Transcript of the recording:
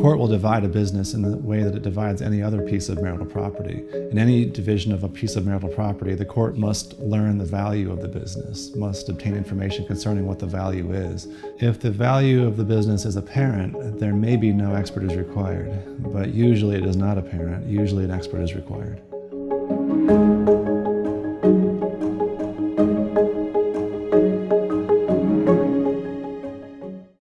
Court will divide a business in the way that it divides any other piece of marital property. In any division of a piece of marital property, the court must learn the value of the business, must obtain information concerning what the value is. If the value of the business is apparent, there may be no expert is required, but usually it is not apparent. Usually an expert is required.